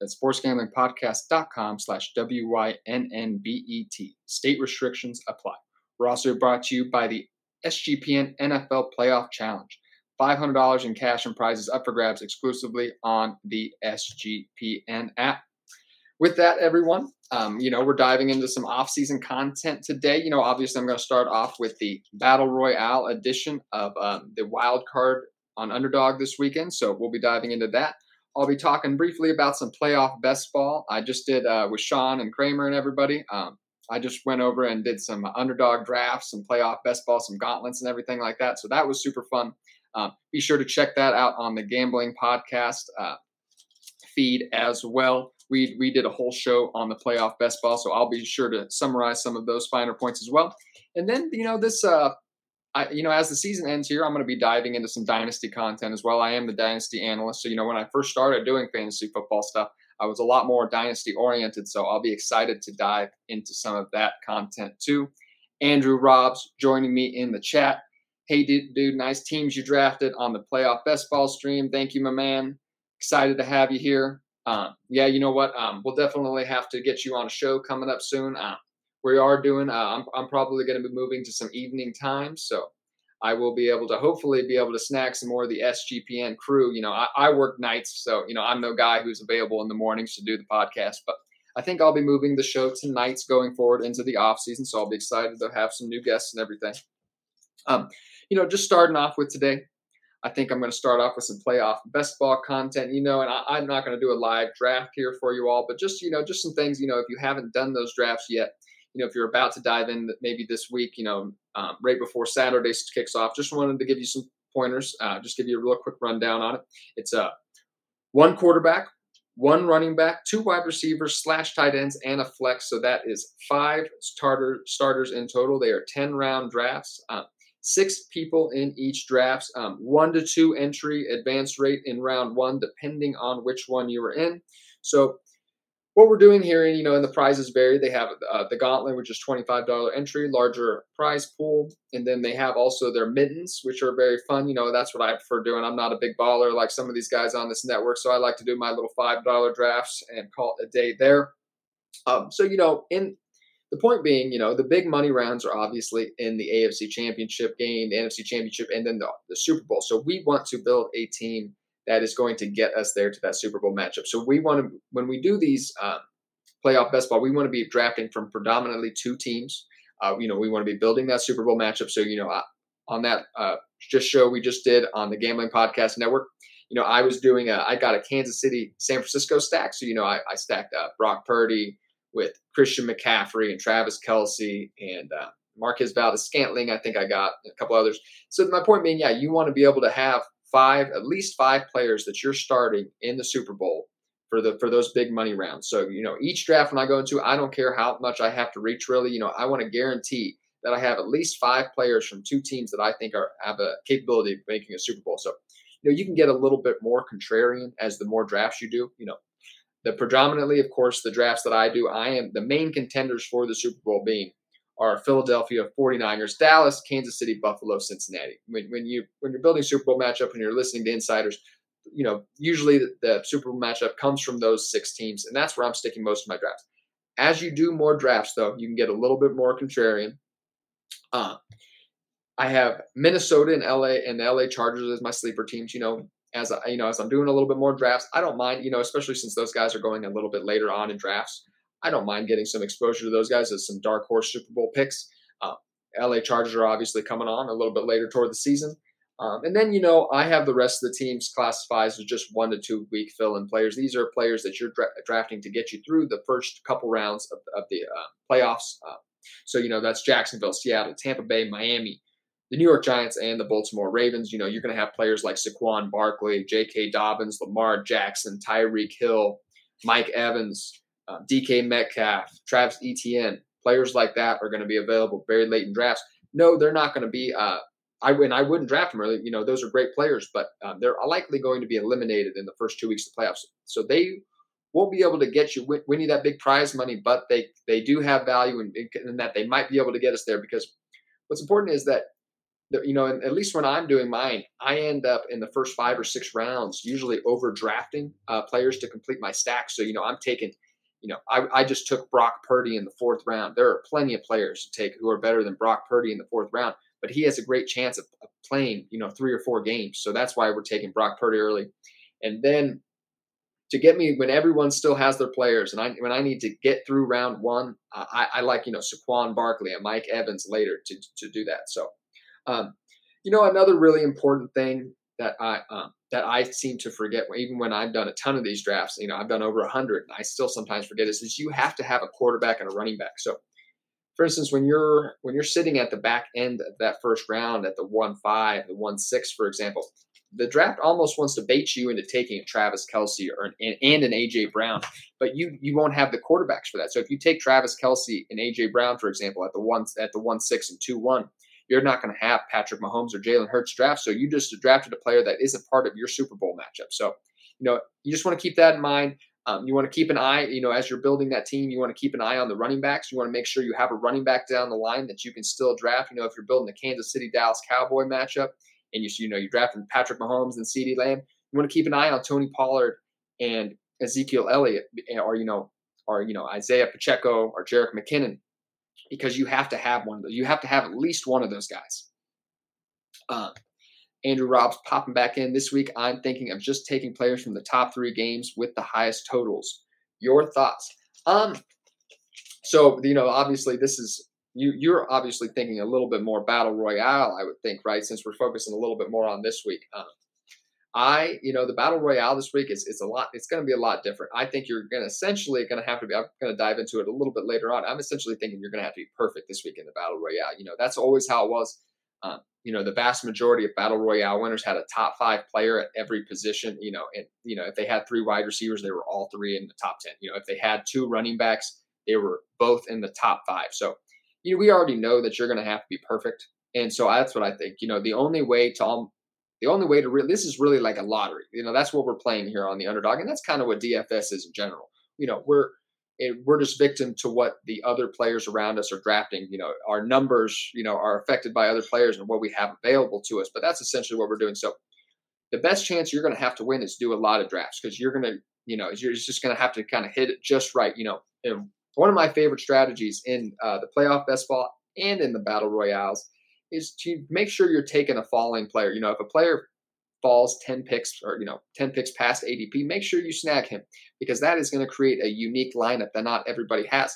That's sportsgamblingpodcast.com/WYNNBET. State restrictions apply. We're also brought to you by the SGPN NFL Playoff Challenge. $500 in cash and prizes up for grabs exclusively on the SGPN app. With that, everyone, we're diving into some off-season content today. You know, obviously, I'm going to start off with the Battle Royale edition of the wild card on Underdog this weekend. So we'll be diving into that. I'll be talking briefly about some playoff best ball. I just did with Sean and Kramer and everybody. I just went over and did some underdog drafts, some playoff best ball, some gauntlets and everything like that. So that was super fun. Be sure to check that out on the Gambling Podcast feed as well. We did a whole show on the playoff best ball, so I'll be sure to summarize some of those finer points as well. And then, as the season ends here, I'm going to be diving into some dynasty content as well. I am the dynasty analyst. So, when I first started doing fantasy football stuff, I was a lot more dynasty oriented. So I'll be excited to dive into some of that content too. Andrew Robbs joining me in the chat. Hey, dude, nice teams you drafted on the playoff best ball stream. Thank you, my man. Excited to have you here. We'll definitely have to get you on a show coming up soon. We are doing, I'm probably going to be moving to some evening times, so I will be able to hopefully be able to snag some more of the SGPN crew. I work nights, so, I'm no guy who's available in the mornings to do the podcast, but I think I'll be moving the show to nights going forward into the off season. So I'll be excited to have some new guests and everything. Just starting off with today, I think I'm going to start off with some playoff best ball content, and I'm not going to do a live draft here for you all, but just some things, if you haven't done those drafts yet, if you're about to dive in maybe this week, right before Saturday kicks off, just wanted to give you some pointers, just give you a real quick rundown on it. It's one quarterback, one running back, two wide receivers / tight ends, and a flex. So that is 5 starters in total. They are 10-round drafts, 6 people in each draft, 1 to 2 entry advance rate in round 1, depending on which one you are in. So what we're doing here, and the prizes vary. They have the gauntlet, which is $25 entry, larger prize pool. And then they have also their mittens, which are very fun. That's what I prefer doing. I'm not a big baller like some of these guys on this network. So I like to do my little $5 drafts and call it a day there. In the point being, the big money rounds are obviously in the AFC Championship game, the NFC Championship, and then the Super Bowl. So we want to build a team that is going to get us there to that Super Bowl matchup. So we want to, when we do these playoff best ball, we want to be drafting from predominantly 2 teams. We want to be building that Super Bowl matchup. So, on that show we just did on the Gambling Podcast Network, I was doing I got a Kansas City, San Francisco stack. So, I stacked up Brock Purdy with Christian McCaffrey and Travis Kelce and Marquez Valdes-Scantling. I think I got a couple others. So my point being, you want to be able to have at least five players that you're starting in the Super Bowl for those big money rounds. So, each draft when I go into, I don't care how much I have to reach really, I want to guarantee that I have at least 5 players from 2 teams that I think have a capability of making a Super Bowl. So, you can get a little bit more contrarian as the more drafts you do, the predominantly, of course, the drafts that I do, I am the main contenders for the Super Bowl being are Philadelphia 49ers, Dallas, Kansas City, Buffalo, Cincinnati. When you're building Super Bowl matchup and you're listening to insiders, usually the Super Bowl matchup comes from those 6 teams, and that's where I'm sticking most of my drafts. As you do more drafts, though, you can get a little bit more contrarian. I have Minnesota and LA and the LA Chargers as my sleeper teams. As I'm doing a little bit more drafts, I don't mind, especially since those guys are going a little bit later on in drafts. I don't mind getting some exposure to those guys as some dark horse Super Bowl picks. LA Chargers are obviously coming on a little bit later toward the season. And then I have the rest of the teams classified as just 1 to 2 week fill-in players. These are players that you're drafting to get you through the first couple rounds of the playoffs. So that's Jacksonville, Seattle, Tampa Bay, Miami, the New York Giants, and the Baltimore Ravens. You're going to have players like Saquon Barkley, J.K. Dobbins, Lamar Jackson, Tyreek Hill, Mike Evans, DK Metcalf, Travis Etienne, Players like that are going to be available very late in drafts. No, they're not going to be. I wouldn't draft them early. You know, those are great players, but they're likely going to be eliminated in the first 2 weeks of the playoffs. So they won't be able to get you win you that big prize money, but they do have value in that they might be able to get us there, because what's important is that, you know, at least when I'm doing mine, I end up in the first 5 or 6 rounds, usually over drafting players to complete my stack. So, you know, I'm taking, you know, I just took Brock Purdy in the 4th round. There are plenty of players to take who are better than Brock Purdy in the 4th round, but he has a great chance of playing, you know, 3 or 4 games. So that's why we're taking Brock Purdy early. And then to get me when everyone still has their players and when I need to get through round one, I like, you know, Saquon Barkley and Mike Evans later to do that. So, you know, another really important thing that I seem to forget, even when I've done a ton of these drafts, you know, I've done over 100 and I still sometimes forget, is you have to have a quarterback and a running back. So for instance, when you're sitting at the back end of that first round at the 1-5, the 1-6, for example, the draft almost wants to bait you into taking a Travis Kelce or an AJ Brown, but you won't have the quarterbacks for that. So if you take Travis Kelce and AJ Brown, for example, at the 1-6 and 2-1, you're not going to have Patrick Mahomes or Jalen Hurts draft. So you just drafted a player that isn't part of your Super Bowl matchup. So, you know, you just want to keep that in mind. You want to keep an eye, you know, as you're building that team, you want to keep an eye on the running backs. You want to make sure you have a running back down the line that you can still draft. You know, if you're building the Kansas City Dallas Cowboy matchup and you're drafting Patrick Mahomes and CeeDee Lamb, you want to keep an eye on Tony Pollard and Ezekiel Elliott or Isaiah Pacheco or Jerick McKinnon. Because you have to have one of those. You have to have at least one of those guys. Andrew Robbs popping back in. This week, I'm thinking of just taking players from the top 3 games with the highest totals. Your thoughts? So, you know, obviously this is, you're obviously thinking a little bit more battle royale, I would think, right? Since we're focusing a little bit more on this week. The battle royale this week is a lot. It's going to be a lot different. I think you're going to I'm going to dive into it a little bit later on. I'm essentially thinking you're going to have to be perfect this week in the battle royale. You know, that's always how it was. You know, the vast majority of battle royale winners had a top 5 player at every position. You know, and you know, if they had 3 wide receivers, they were all 3 in the top 10. You know, if they had 2 running backs, they were both in the top 5. So, you know, we already know that you're going to have to be perfect. And so that's what I think. You know, this is really like a lottery. You know, that's what we're playing here on the Underdog. And that's kind of what DFS is in general. You know, we're just victim to what the other players around us are drafting. You know, our numbers, you know, are affected by other players and what we have available to us. But that's essentially what we're doing. So the best chance you're going to have to win is do a lot of drafts, because you're going to, you know, you're just going to have to kind of hit it just right. You know, and one of my favorite strategies in the playoff best ball and in the battle royales is to make sure you're taking a falling player. You know, if a player falls 10 picks or, you know, 10 picks past ADP, make sure you snag him, because that is going to create a unique lineup that not everybody has.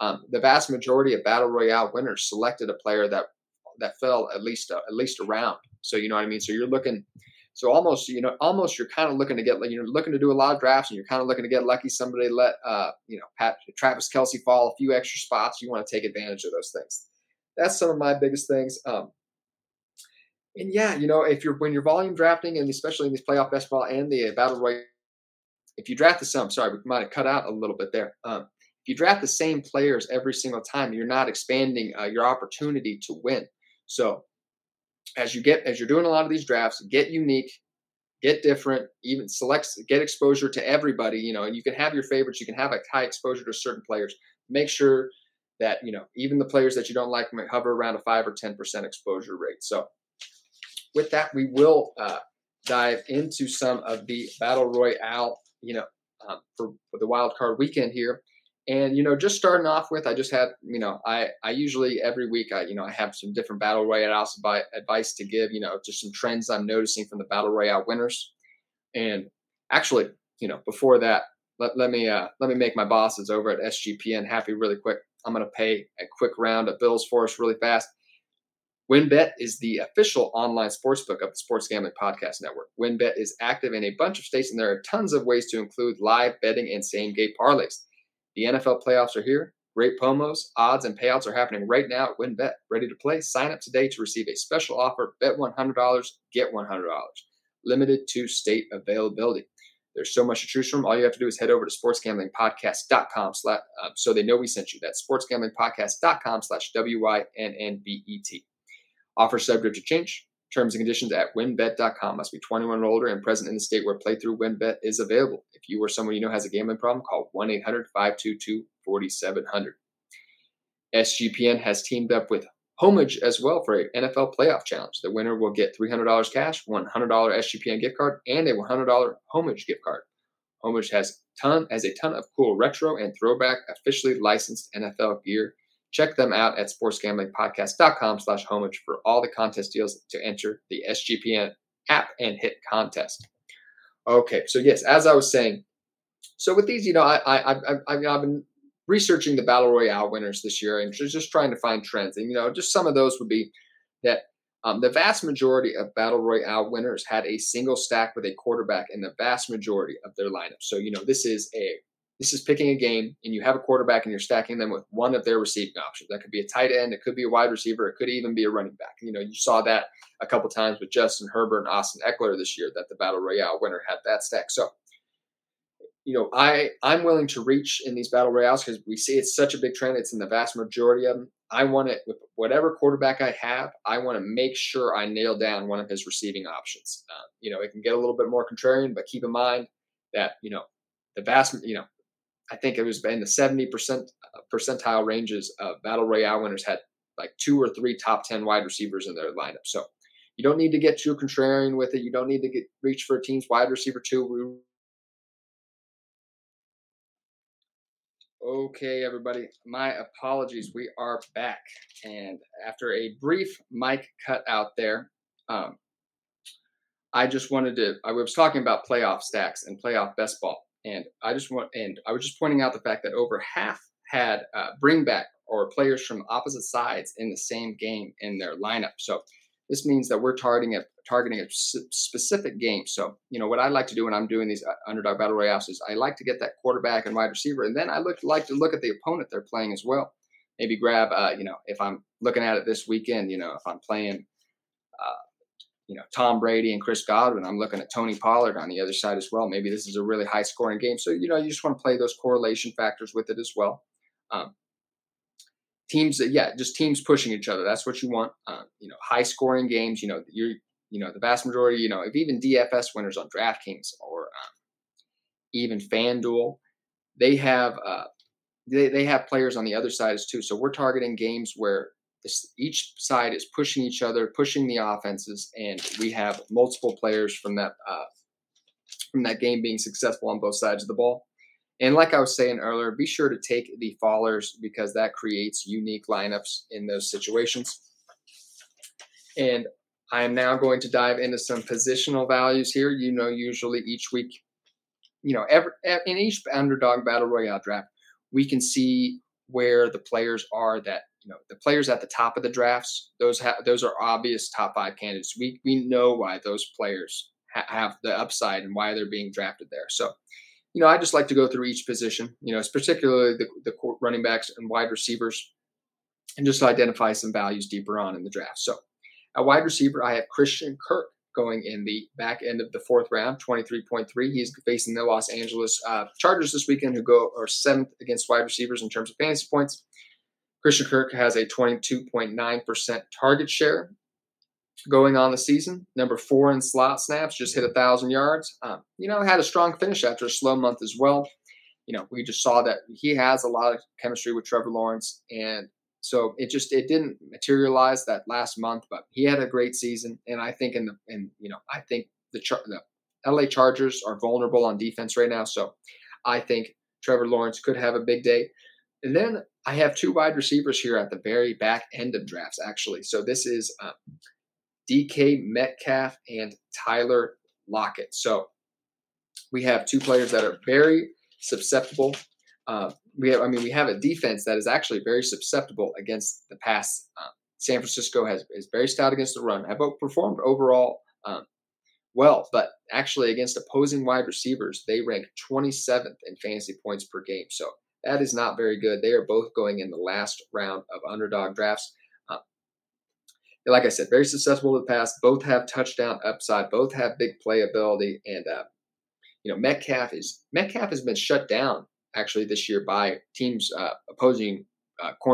The vast majority of battle royale winners selected a player that fell at least a round. So, you know what I mean? So you're looking, you're kind of looking to get, you're looking to do a lot of drafts, and you're kind of looking to get lucky. Somebody let, Travis Kelce fall a few extra spots. You want to take advantage of those things. That's some of my biggest things. And yeah, you know, when you're volume drafting, and especially in these playoff best ball and the battle royale, if you draft we might have cut out a little bit there. If you draft the same players every single time, you're not expanding your opportunity to win. So as you're doing a lot of these drafts, get unique, get different, even get exposure to everybody, you know, and you can have your favorites. You can have a high exposure to certain players. Make sure that, you know, even the players that you don't like might hover around a 5 or 10% exposure rate. So with that, we will dive into some of the battle royale, you know, for the wild card weekend here. And, you know, just starting off with, I just had, you know, I usually every week, I have some different battle royale advice to give, you know, just some trends I'm noticing from the battle royale winners. And actually, you know, before that, let me make my bosses over at SGPN happy really quick. I'm going to pay a quick round of bills for us really fast. WinBet is the official online sportsbook of the Sports Gambling Podcast Network. WinBet is active in a bunch of states, and there are tons of ways to include live betting and same-game parlays. The NFL playoffs are here. Great promos, odds, and payouts are happening right now at WinBet. Ready to play? Sign up today to receive a special offer. Bet $100, get $100. Limited to state availability. There's so much to choose from. All you have to do is head over to sportsgamblingpodcast.com. So they know we sent you. That's sportsgamblingpodcast.com/WYNNBET. Offer subject to change. Terms and conditions at winbet.com. Must be 21 or older and present in the state where playthrough WinBet is available. If you or someone you know has a gambling problem, call 1-800-522-4700. SGPN has teamed up with Homage as well for an NFL playoff challenge. The winner will get $300 cash, $100 SGPN gift card, and a $100 Homage gift card. Homage has a ton of cool retro and throwback officially licensed NFL gear. Check them out at sportsgamblingpodcast.com/homage for all the contest deals to enter the SGPN app and hit contest. Okay, so yes, as I was saying, so with these, I've been researching the Battle Royale winners this year and just trying to find trends. And, just some of those would be that the vast majority of Battle Royale winners had a single stack with a quarterback in the vast majority of their lineup. So, this is picking a game and you have a quarterback and you're stacking them with one of their receiving options. That could be a tight end. It could be a wide receiver. It could even be a running back. You saw that a couple times with Justin Herbert and Austin Eckler this year that the Battle Royale winner had that stack. So, I'm willing to reach in these Battle Royales because we see it's such a big trend. It's in the vast majority of them. I want it with whatever quarterback I have. I want to make sure I nail down one of his receiving options. It can get a little bit more contrarian, but keep in mind that, I think it was in the 70% percentile ranges of Battle Royale winners had like 2 or 3 top 10 wide receivers in their lineup. So you don't need to get too contrarian with it. You don't need to reach for a team's wide receiver 2. Okay, everybody, my apologies. We are back. And after a brief mic cut out there, I was talking about playoff stacks and playoff best ball. And I was just pointing out the fact that over half had bring back or players from opposite sides in the same game in their lineup. So this means that we're targeting a specific game. So, what I like to do when I'm doing these underdog battle royales is I like to get that quarterback and wide receiver. And then I like to look at the opponent they're playing as well. Maybe grab, if I'm looking at it this weekend, if I'm playing, Tom Brady and Chris Godwin. I'm looking at Tony Pollard on the other side as well. Maybe this is a really high scoring game. So, you just want to play those correlation factors with it as well. Teams pushing each other. That's what you want. High scoring games, the vast majority, if even DFS winners on DraftKings or even FanDuel, they have players on the other side too. So we're targeting games where each side is pushing each other, pushing the offenses, and we have multiple players from that game being successful on both sides of the ball. And like I was saying earlier, be sure to take the fallers because that creates unique lineups in those situations. And I am now going to dive into some positional values here. Usually each week, in each underdog battle royale draft, we can see where the players are that. The players at the top of the drafts; those are obvious top 5 candidates. We know why those players have the upside and why they're being drafted there. So, I just like to go through each position. It's particularly the running backs and wide receivers, and just identify some values deeper on in the draft. So, at wide receiver, I have Christian Kirk going in the back end of the 4th round, 23.3. He's facing the Los Angeles Chargers this weekend, who are 7th against wide receivers in terms of fantasy points. Christian Kirk has a 22.9% target share going on the season. Number 4 in slot snaps, just hit 1,000 yards. Had a strong finish after a slow month as well. We just saw that he has a lot of chemistry with Trevor Lawrence. And so it didn't materialize that last month, but he had a great season. And I think the LA Chargers are vulnerable on defense right now. So I think Trevor Lawrence could have a big day. And then I have 2 wide receivers here at the very back end of drafts, actually. So this is DK Metcalf and Tyler Lockett. So we have 2 players that are very susceptible. We have a defense that is actually very susceptible against the pass. San Francisco is very stout against the run. Have performed overall well, but actually against opposing wide receivers, they rank 27th in fantasy points per game. So that is not very good. They are both going in the last round of underdog drafts. Like I said, very successful to the pass. Both have touchdown upside. Both have big playability. And You know, Metcalf has been shut down actually this year by teams opposing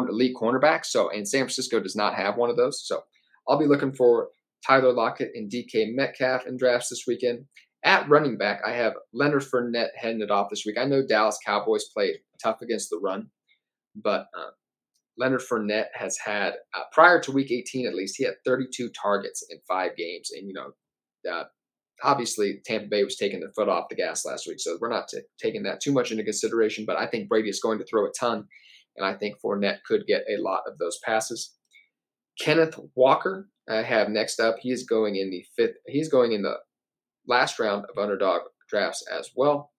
elite cornerbacks. So, and San Francisco does not have one of those. So I'll be looking for Tyler Lockett and DK Metcalf in drafts this weekend. At running back, I have Leonard Fournette heading it off this week. I know Dallas Cowboys played tough against the run, but Leonard Fournette has had, prior to week 18 at least, he had 32 targets in 5 games. And, you know, obviously Tampa Bay was taking their foot off the gas last week, so we're not taking that too much into consideration, but I think Brady is going to throw a ton, and I think Fournette could get a lot of those passes. Kenneth Walker, I have next up. He is going in the fifth. He's going in the last round of underdog drafts as well.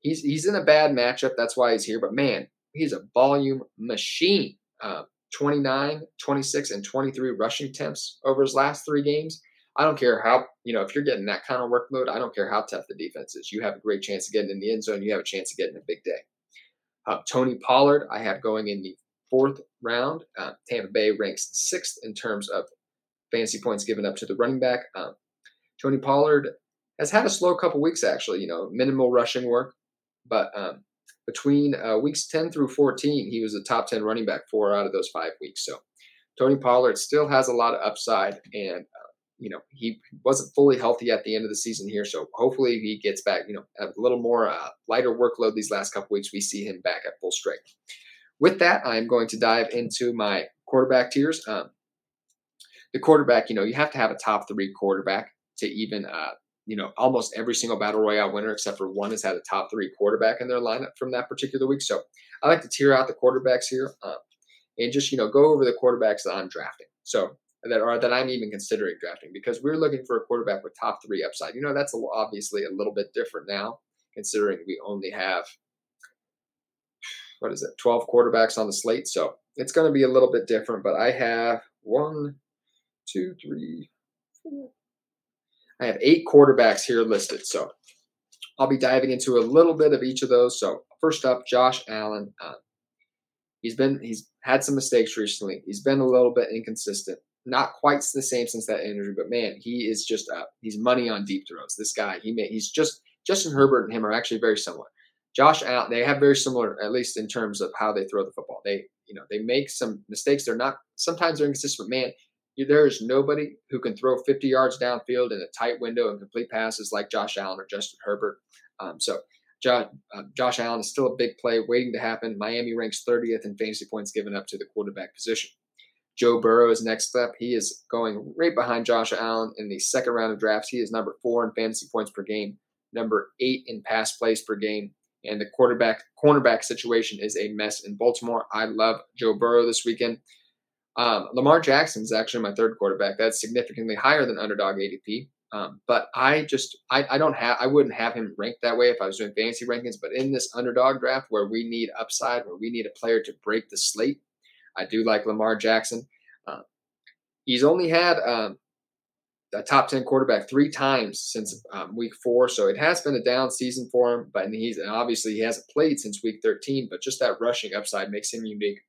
He's in a bad matchup. That's why he's here. But, man, he's a volume machine. 29, 26, and 23 rushing attempts over his last 3 games. I don't care how, you know, if you're getting that kind of workload, I don't care how tough the defense is. You have a great chance of getting in the end zone. You have a chance of getting a big day. Tony Pollard, I have going in the 4th round. Tampa Bay ranks 6th in terms of fantasy points given up to the running back. Tony Pollard has had a slow couple weeks, actually, you know, minimal rushing work. But between weeks 10 through 14, he was a top 10 running back 4 out of those 5 weeks. So Tony Pollard still has a lot of upside. And, you know, he wasn't fully healthy at the end of the season here. So hopefully he gets back, you know, a little more lighter workload these last couple weeks. We see him back at full strength. With that, I'm going to dive into my quarterback tiers. The quarterback, you know, you have to have a top 3 quarterback to even, you know, almost every single Battle Royale winner except for one has had a top 3 quarterback in their lineup from that particular week. So I like to tier out the quarterbacks here and just, you know, go over the quarterbacks that I'm drafting. So that I'm even considering drafting, because we're looking for a quarterback with top 3 upside. You know, that's obviously a little bit different now, considering we only have, 12 quarterbacks on the slate. So it's going to be a little bit different, but I have 1, 2, 3, 4. I have 8 quarterbacks here listed. So I'll be diving into a little bit of each of those. So first up, Josh Allen. He's had some mistakes recently. He's been a little bit inconsistent. Not quite the same since that injury, but man, he is just he's money on deep throws. This guy, he's just Justin Herbert and him are actually very similar. Josh Allen, they have very similar, at least in terms of how they throw the football. They make some mistakes. Sometimes they're inconsistent, but man, there is nobody who can throw 50 yards downfield in a tight window and complete passes like Josh Allen or Justin Herbert. Josh Allen is still a big play waiting to happen. Miami ranks 30th in fantasy points given up to the quarterback position. Joe Burrow is next up. He is going right behind Josh Allen in the 2nd round of drafts. He is number 4 in fantasy points per game, number 8 in pass plays per game. And the cornerback situation is a mess in Baltimore. I love Joe Burrow this weekend. Lamar Jackson is actually my 3rd quarterback. That's significantly higher than underdog ADP. But I wouldn't have him ranked that way if I was doing fantasy rankings. But in this underdog draft where we need upside, where we need a player to break the slate, I do like Lamar Jackson. He's only had a top 10 quarterback 3 times since week 4. So it has been a down season for him, but obviously he hasn't played since week 13, but just that rushing upside makes him unique.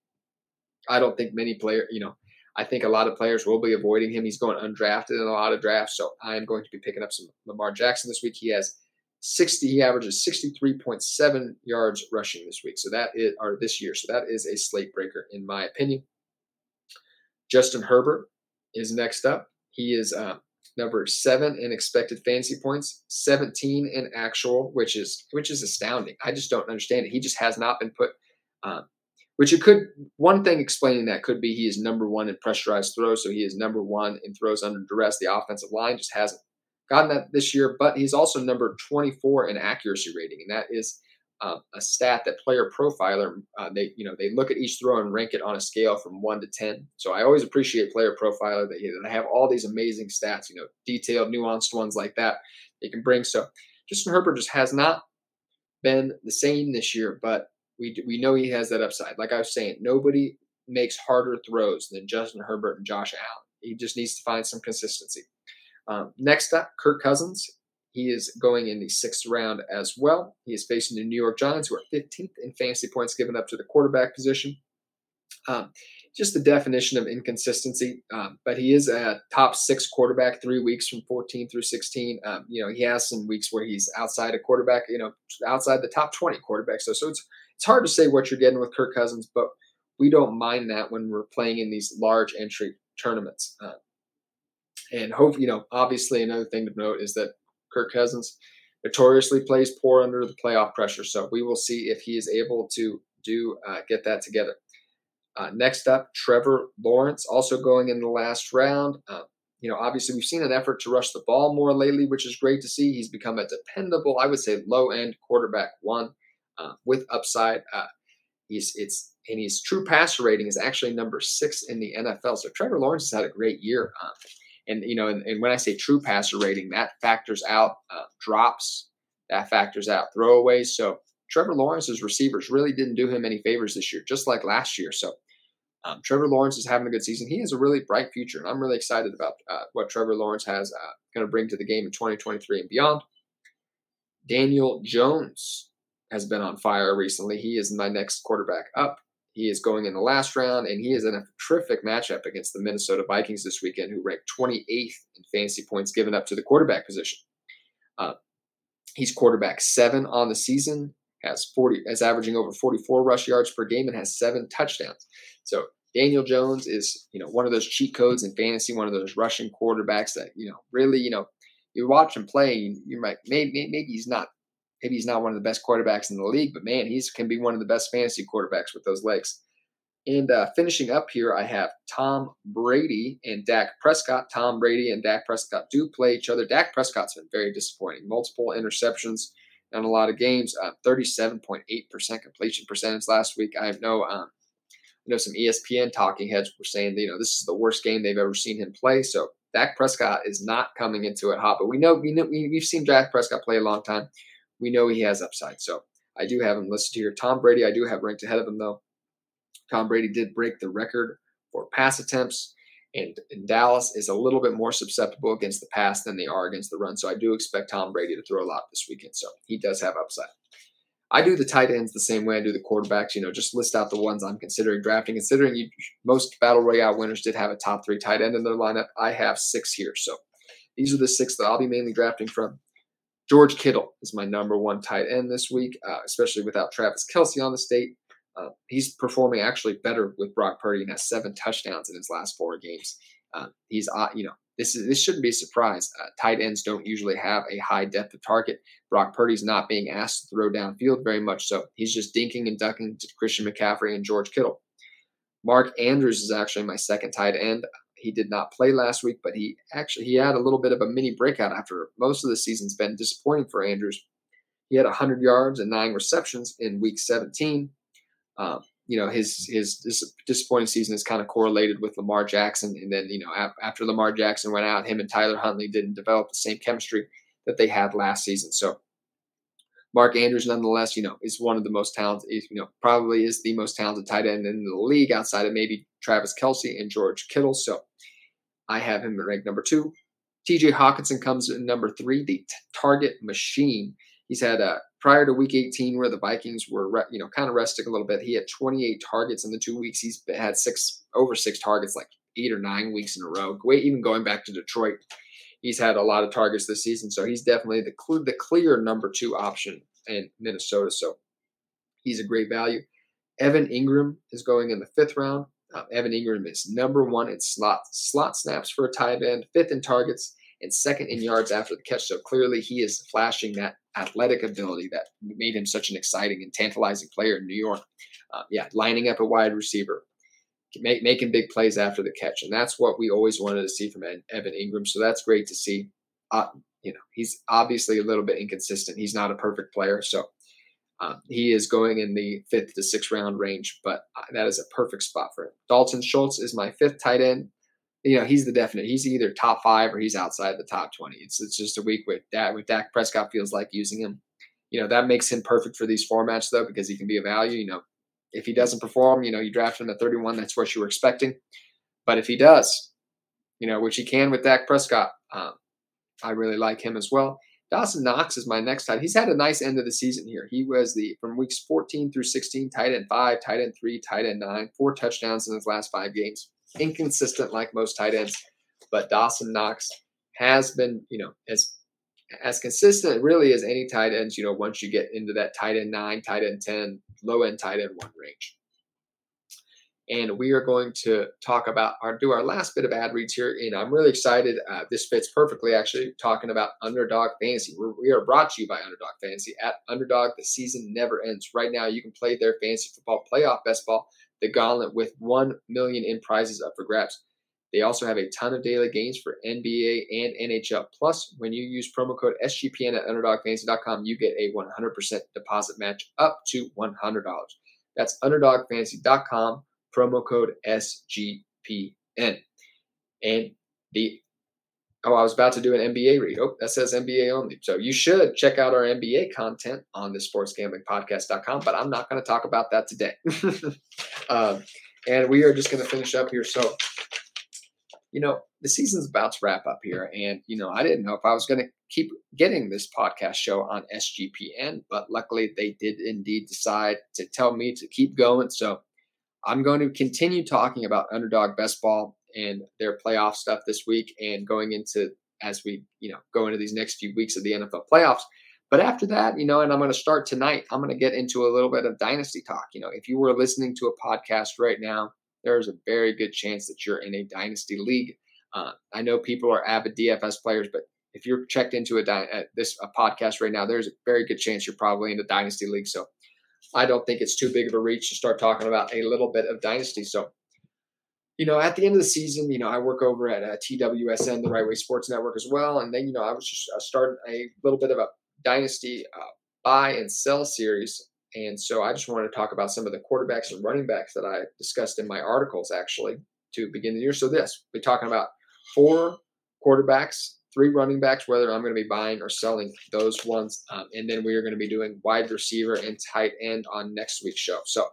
I don't think I think a lot of players will be avoiding him. He's going undrafted in a lot of drafts. So I'm going to be picking up some Lamar Jackson this week. He averages 63.7 yards rushing this week. This year. So that is a slate breaker in my opinion. Justin Herbert is next up. He is number 7 in expected fantasy points, 17 in actual, which is astounding. I just don't understand it. He just has not been put. One thing explaining that could be he is number 1 in pressurized throws. So he is number 1 in throws under duress. The offensive line just hasn't gotten that this year, but he's also number 24 in accuracy rating, and that is a stat that Player Profiler they look at each throw and rank it on a scale from 1 to 10. So I always appreciate Player Profiler that they have all these amazing stats, you know, detailed, nuanced ones like that they can bring. So Justin Herbert just has not been the same this year, but we know he has that upside. Like I was saying, nobody makes harder throws than Justin Herbert and Josh Allen. He just needs to find some consistency. Next up, Kirk Cousins. He is going in the 6th round as well. He is facing the New York Giants, who are 15th in fantasy points given up to the quarterback position. just the definition of inconsistency. But he is a top six quarterback 3 weeks from 14 through 16. He has some weeks where he's outside a quarterback, outside the top 20 quarterbacks. So it's hard to say what you're getting with Kirk Cousins, but we don't mind that when we're playing in these large entry tournaments. And hope, obviously another thing to note is that Kirk Cousins notoriously plays poor under the playoff pressure. So we will see if he is able to get that together. Next up, Trevor Lawrence, also going in the last round. Obviously we've seen an effort to rush the ball more lately, which is great to see. He's become a dependable, I would say, low-end quarterback one with upside. His true passer rating is actually number 6 in the NFL. So Trevor Lawrence has had a great year. And when I say true passer rating, that factors out drops, that factors out throwaways. So Trevor Lawrence's receivers really didn't do him any favors this year, just like last year. So Trevor Lawrence is having a good season. He has a really bright future, and I'm really excited about what Trevor Lawrence has going to bring to the game in 2023 and beyond. Daniel Jones has been on fire recently. He is my next quarterback up. He is going in the last round, and he is in a terrific matchup against the Minnesota Vikings this weekend, who ranked 28th in fantasy points given up to the quarterback position. He's quarterback 7 on the season, is averaging over 44 rush yards per game, and has 7 touchdowns. So Daniel Jones is, one of those cheat codes in fantasy, one of those rushing quarterbacks that, really, you watch him play, you might maybe he's not. Maybe he's not one of the best quarterbacks in the league, but man, he can be one of the best fantasy quarterbacks with those legs. And finishing up here, I have Tom Brady and Dak Prescott. Tom Brady and Dak Prescott do play each other. Dak Prescott's been very disappointing. Multiple interceptions in a lot of games. 37.8% completion percentage last week. I know some ESPN talking heads were saying that, this is the worst game they've ever seen him play. So Dak Prescott is not coming into it hot, but we've seen Dak Prescott play a long time. We know he has upside, so I do have him listed here. Tom Brady, I do have ranked ahead of him, though. Tom Brady did break the record for pass attempts, and Dallas is a little bit more susceptible against the pass than they are against the run, so I do expect Tom Brady to throw a lot this weekend, so he does have upside. I do the tight ends the same way I do the quarterbacks, just list out the ones I'm considering drafting. Considering most Battle Royale winners did have a top 3 tight end in their lineup, I have 6 here, so these are the 6 that I'll be mainly drafting from. George Kittle is my number 1 tight end this week, especially without Travis Kelce on the state. He's performing actually better with Brock Purdy and has 7 touchdowns in his last 4 games. This shouldn't be a surprise. Tight ends don't usually have a high depth of target. Brock Purdy's not being asked to throw downfield very much, so he's just dinking and ducking to Christian McCaffrey and George Kittle. Mark Andrews is actually my 2nd tight end. He did not play last week, but he had a little bit of a mini breakout after most of the season's been disappointing for Andrews. He had 100 yards and 9 receptions in Week 17. His disappointing season is kind of correlated with Lamar Jackson, and then after Lamar Jackson went out, him and Tyler Huntley didn't develop the same chemistry that they had last season. So Mark Andrews, nonetheless, is one of the most talented. Probably is the most talented tight end in the league outside of maybe Travis Kelce and George Kittle. So I have him at rank number 2. TJ Hawkinson comes in number 3, the target machine. He's had prior to Week 18, where the Vikings were kind of resting a little bit. He had 28 targets in the 2 weeks. He's had over six targets, like 8 or 9 weeks in a row. Even going back to Detroit, he's had a lot of targets this season, so he's definitely the clear number 2 option in Minnesota. So he's a great value. Evan Engram is going in the 5th round. Evan Engram is number 1 in slot snaps for a tight end, 5th in targets, and 2nd in yards after the catch. So clearly he is flashing that athletic ability that made him such an exciting and tantalizing player in New York. Lining up a wide receiver, making big plays after the catch. And that's what we always wanted to see from Evan Engram. So that's great to see. He's obviously a little bit inconsistent. He's not a perfect player. So he is going in the 5th to 6th round range, but that is a perfect spot for him. Dalton Schultz is my 5th tight end. He's the definite. He's either top 5 or he's outside the top 20. It's just a week with Dak Prescott feels like using him. That makes him perfect for these formats though, because he can be a value. If he doesn't perform, you draft him at 31. That's what you were expecting. But if he does, which he can with Dak Prescott, I really like him as well. Dawson Knox is my next tight end. He's had a nice end of the season here. He was from weeks 14 through 16, tight end 5, tight end 3, tight end 9, 4 touchdowns in his last 5 games. Inconsistent like most tight ends, but Dawson Knox has been, as consistent really as any tight ends, once you get into that tight end 9, tight end 10, low end tight end 1 range. And we are going to talk about do our last bit of ad reads here. And I'm really excited. This fits perfectly, actually, talking about Underdog Fantasy. We are brought to you by Underdog Fantasy. At Underdog, the season never ends. Right now, you can play their fantasy football playoff best ball, the gauntlet, with $1 million in prizes up for grabs. They also have a ton of daily games for NBA and NHL. Plus, when you use promo code SGPN at UnderdogFantasy.com, you get a 100% deposit match up to $100. That's UnderdogFantasy.com. Promo code SGPN. And I was about to do an NBA read. Oh, that says NBA only. So you should check out our NBA content on the sportsgamblingpodcast.com, but I'm not going to talk about that today. And we are just going to finish up here. So, the season's about to wrap up here. And, I didn't know if I was going to keep getting this podcast show on SGPN, but luckily they did indeed decide to tell me to keep going. So, I'm going to continue talking about Underdog Best Ball and their playoff stuff this week and going into as we, go into these next few weeks of the NFL playoffs. But after that, and I'm going to start tonight, I'm going to get into a little bit of dynasty talk. If you were listening to a podcast right now, there's a very good chance that you're in a dynasty league. I know people are avid DFS players, but if you're checked into a podcast right now, there's a very good chance you're probably in the dynasty league. So I don't think it's too big of a reach to start talking about a little bit of dynasty. So, at the end of the season, I work over at TWSN, the Right Way Sports Network as well. And then, I was just starting a little bit of a dynasty buy and sell series. And so I just wanted to talk about some of the quarterbacks and running backs that I discussed in my articles, actually, to begin the year. So we're talking about 4 quarterbacks, 3 running backs, whether I'm going to be buying or selling those ones. And then we are going to be doing wide receiver and tight end on next week's show. So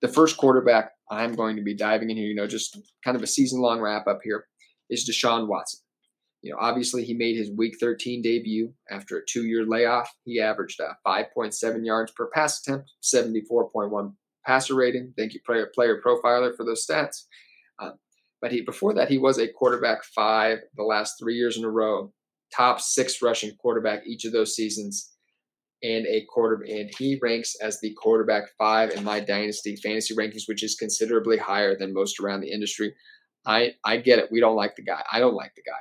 the first quarterback I'm going to be diving in here, just kind of a season-long wrap-up here, is Deshaun Watson. Obviously he made his Week 13 debut after a 2-year layoff. He averaged 5.7 yards per pass attempt, 74.1 passer rating. Thank you, Player Profiler, for those stats. But before that, he was a quarterback 5 the last 3 years in a row, top 6 rushing quarterback each of those seasons, and he ranks as the quarterback 5 in my dynasty fantasy rankings, which is considerably higher than most around the industry. I get it. We don't like the guy. I don't like the guy.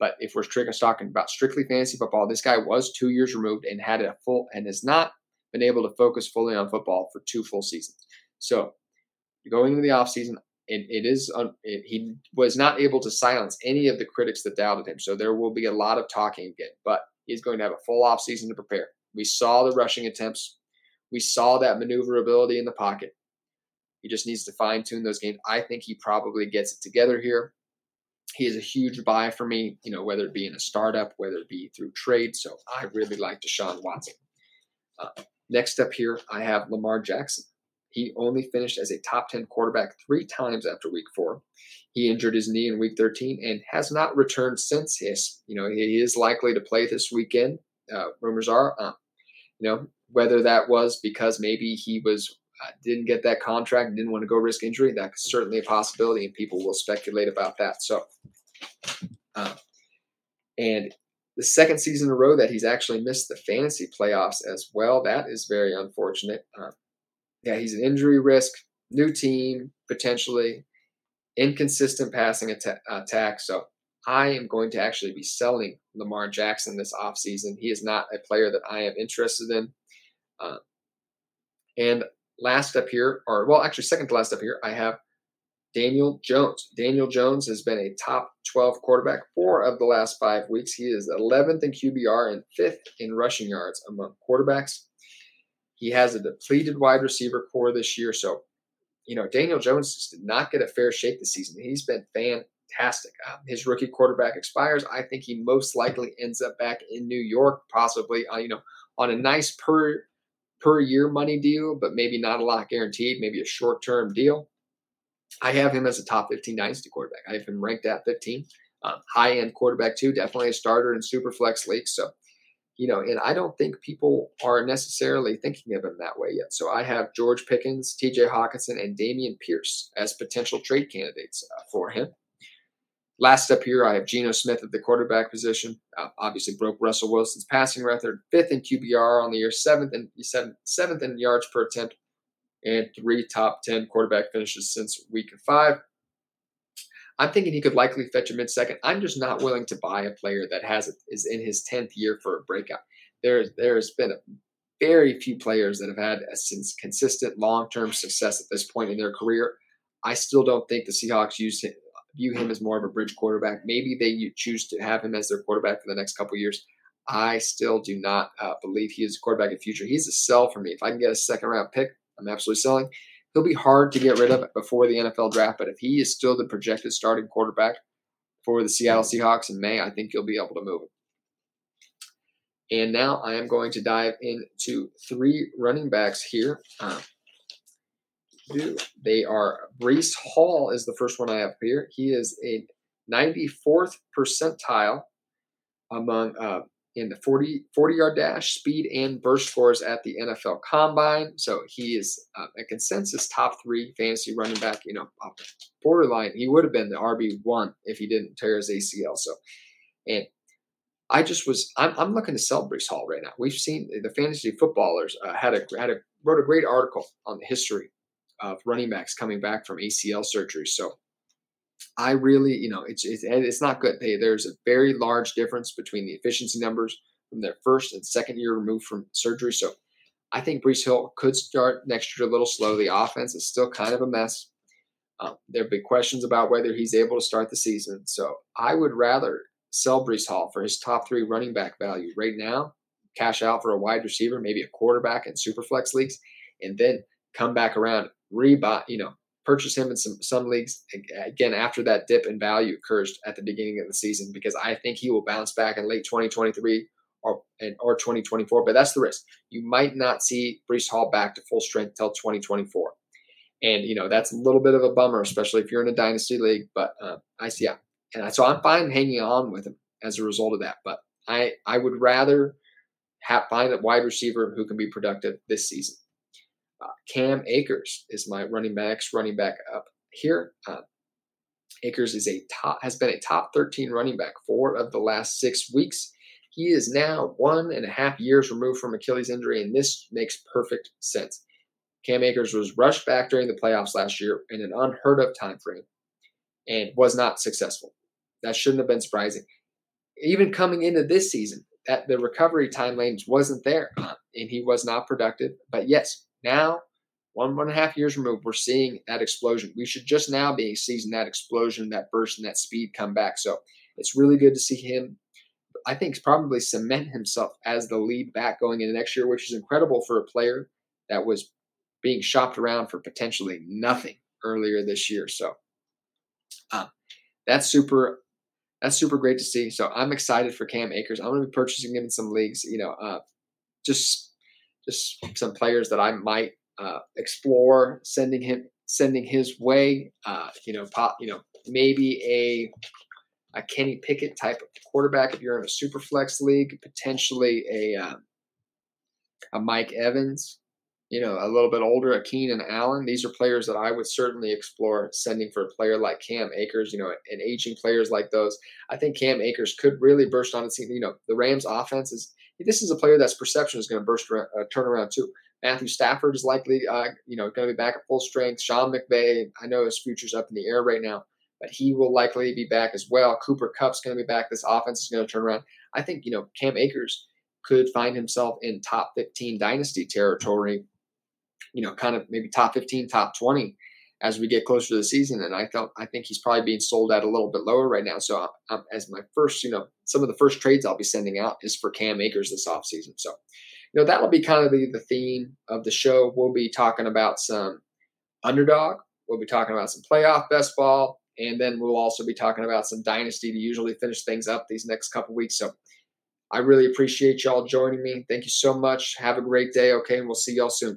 But if we're talking about strictly fantasy football, this guy was 2 years removed and has not been able to focus fully on football for 2 full seasons. So going into the offseason, he was not able to silence any of the critics that doubted him. So there will be a lot of talking again, but he's going to have a full offseason to prepare. We saw the rushing attempts. We saw that maneuverability in the pocket. He just needs to fine tune those games. I think he probably gets it together here. He is a huge buy for me, whether it be in a startup, whether it be through trade. So I really like Deshaun Watson. Next up here, I have Lamar Jackson. He only finished as a top 10 quarterback 3 times after Week 4. He injured his knee in Week 13 and has not returned since. He is likely to play this weekend. Rumors are, whether that was because maybe he was didn't get that contract and didn't want to go risk injury. That's certainly a possibility, and people will speculate about that. So, and the second season in a row that he's actually missed the fantasy playoffs as well. That is very unfortunate. Yeah, he's an injury risk, new team, potentially inconsistent passing attack. So I am going to actually be selling Lamar Jackson this offseason. He is not a player that I am interested in. And second to last up here, I have Daniel Jones. Daniel Jones has been a top 12 quarterback 4 of the last 5 weeks. He is 11th in QBR and 5th in rushing yards among quarterbacks. He has a depleted wide receiver core this year. So, Daniel Jones just did not get a fair shake this season. He's been fantastic. His rookie quarterback expires. I think he most likely ends up back in New York, possibly, on a nice per year money deal, but maybe not a lot guaranteed, maybe a short-term deal. I have him as a top 15 dynasty quarterback. I have him ranked at 15. high-end quarterback too, definitely a starter in super flex leagues. So, you know, and I don't think people are necessarily thinking of him that way yet. So I have George Pickens, TJ Hawkinson, and Dameon Pierce as potential trade candidates for him. Last up here, I have Geno Smith at the quarterback position. Obviously broke Russell Wilson's passing record, fifth in QBR on the year, seventh in yards per attempt, and three top 10 quarterback finishes since week 5. I'm thinking he could likely fetch a mid-second. I'm just not willing to buy a player that is in his 10th year for a breakout. There's been very few players that have had a consistent long-term success at this point in their career. I still don't think the Seahawks view him as more of a bridge quarterback. Maybe they choose to have him as their quarterback for the next couple of years. I still do not believe he is a quarterback in the future. He's a sell for me. If I can get a second-round pick, I'm absolutely selling. He'll be hard to get rid of before the NFL draft, but if he is still the projected starting quarterback for the Seattle Seahawks in May, I think you'll be able to move him. And now I am going to dive into three running backs here. They are Breece Hall is the first one I have here. He is a 94th percentile among in the 40-yard dash, speed, and burst scores at the NFL Combine. So he is a consensus top 3 fantasy running back. You know, borderline, he would have been the RB1 if he didn't tear his ACL. So, and I just was, I'm looking to sell Breece Hall right now. We've seen the Fantasy Footballers wrote a great article on the history of running backs coming back from ACL surgery. So I really, you know, it's not good. There's a very large difference between the efficiency numbers from their first and second year removed from surgery. So I think Breece Hall could start next year a little slow. The offense is still kind of a mess. There have been questions about whether he's able to start the season. So I would rather sell Breece Hall for his top 3 running back value right now, cash out for a wide receiver, maybe a quarterback in superflex leagues, and then come back around, rebuy, you know, purchase him in some leagues again after that dip in value occurs at the beginning of the season, because I think he will bounce back in late 2023 or 2024. But that's the risk. You might not see Breece Hall back to full strength till 2024, and you know that's a little bit of a bummer, especially if you're in a dynasty league. But I see, yeah, and so I'm fine hanging on with him as a result of that. But I would rather find a wide receiver who can be productive this season. Cam Akers is my running back up here. Akers is has been a top 13 running back 4 of the last 6 weeks. He is now 1.5 years removed from Achilles injury, and this makes perfect sense. Cam Akers was rushed back during the playoffs last year in an unheard of time frame and was not successful. That shouldn't have been surprising. Even coming into this season, that the recovery time lanes wasn't there, and he was not productive. But yes, now, 1.5 years removed, we're seeing that explosion. We should just now be seeing that explosion, that burst, and that speed come back. So it's really good to see him, I think, probably cement himself as the lead back going into next year, which is incredible for a player that was being shopped around for potentially nothing earlier this year. So that's super great to see. So I'm excited for Cam Akers. I'm going to be purchasing him in some leagues, you know, just some players that I might explore sending his way. Maybe a Kenny Pickett type of quarterback if you're in a super flex league. Potentially a Mike Evans. You know, a little bit older, a Keenan Allen. These are players that I would certainly explore sending for a player like Cam Akers. You know, and aging players like those. I think Cam Akers could really burst on the scene. You know, the Rams' offense is. This is a player that's perception is going to turn around too. Matthew Stafford is likely, going to be back at full strength. Sean McVay, I know his future's up in the air right now, but he will likely be back as well. Cooper Kupp's going to be back. This offense is going to turn around. I think, you know, Cam Akers could find himself in top 15 dynasty territory, you know, kind of maybe top 15, top 20 as we get closer to the season. And I think he's probably being sold at a little bit lower right now. So as my first, you know, some of the first trades I'll be sending out is for Cam Akers this offseason. So, you know, that'll be kind of the theme of the show. We'll be talking about some underdog. We'll be talking about some playoff best ball. And then we'll also be talking about some dynasty to usually finish things up these next couple weeks. So I really appreciate y'all joining me. Thank you so much. Have a great day. Okay. And we'll see y'all soon.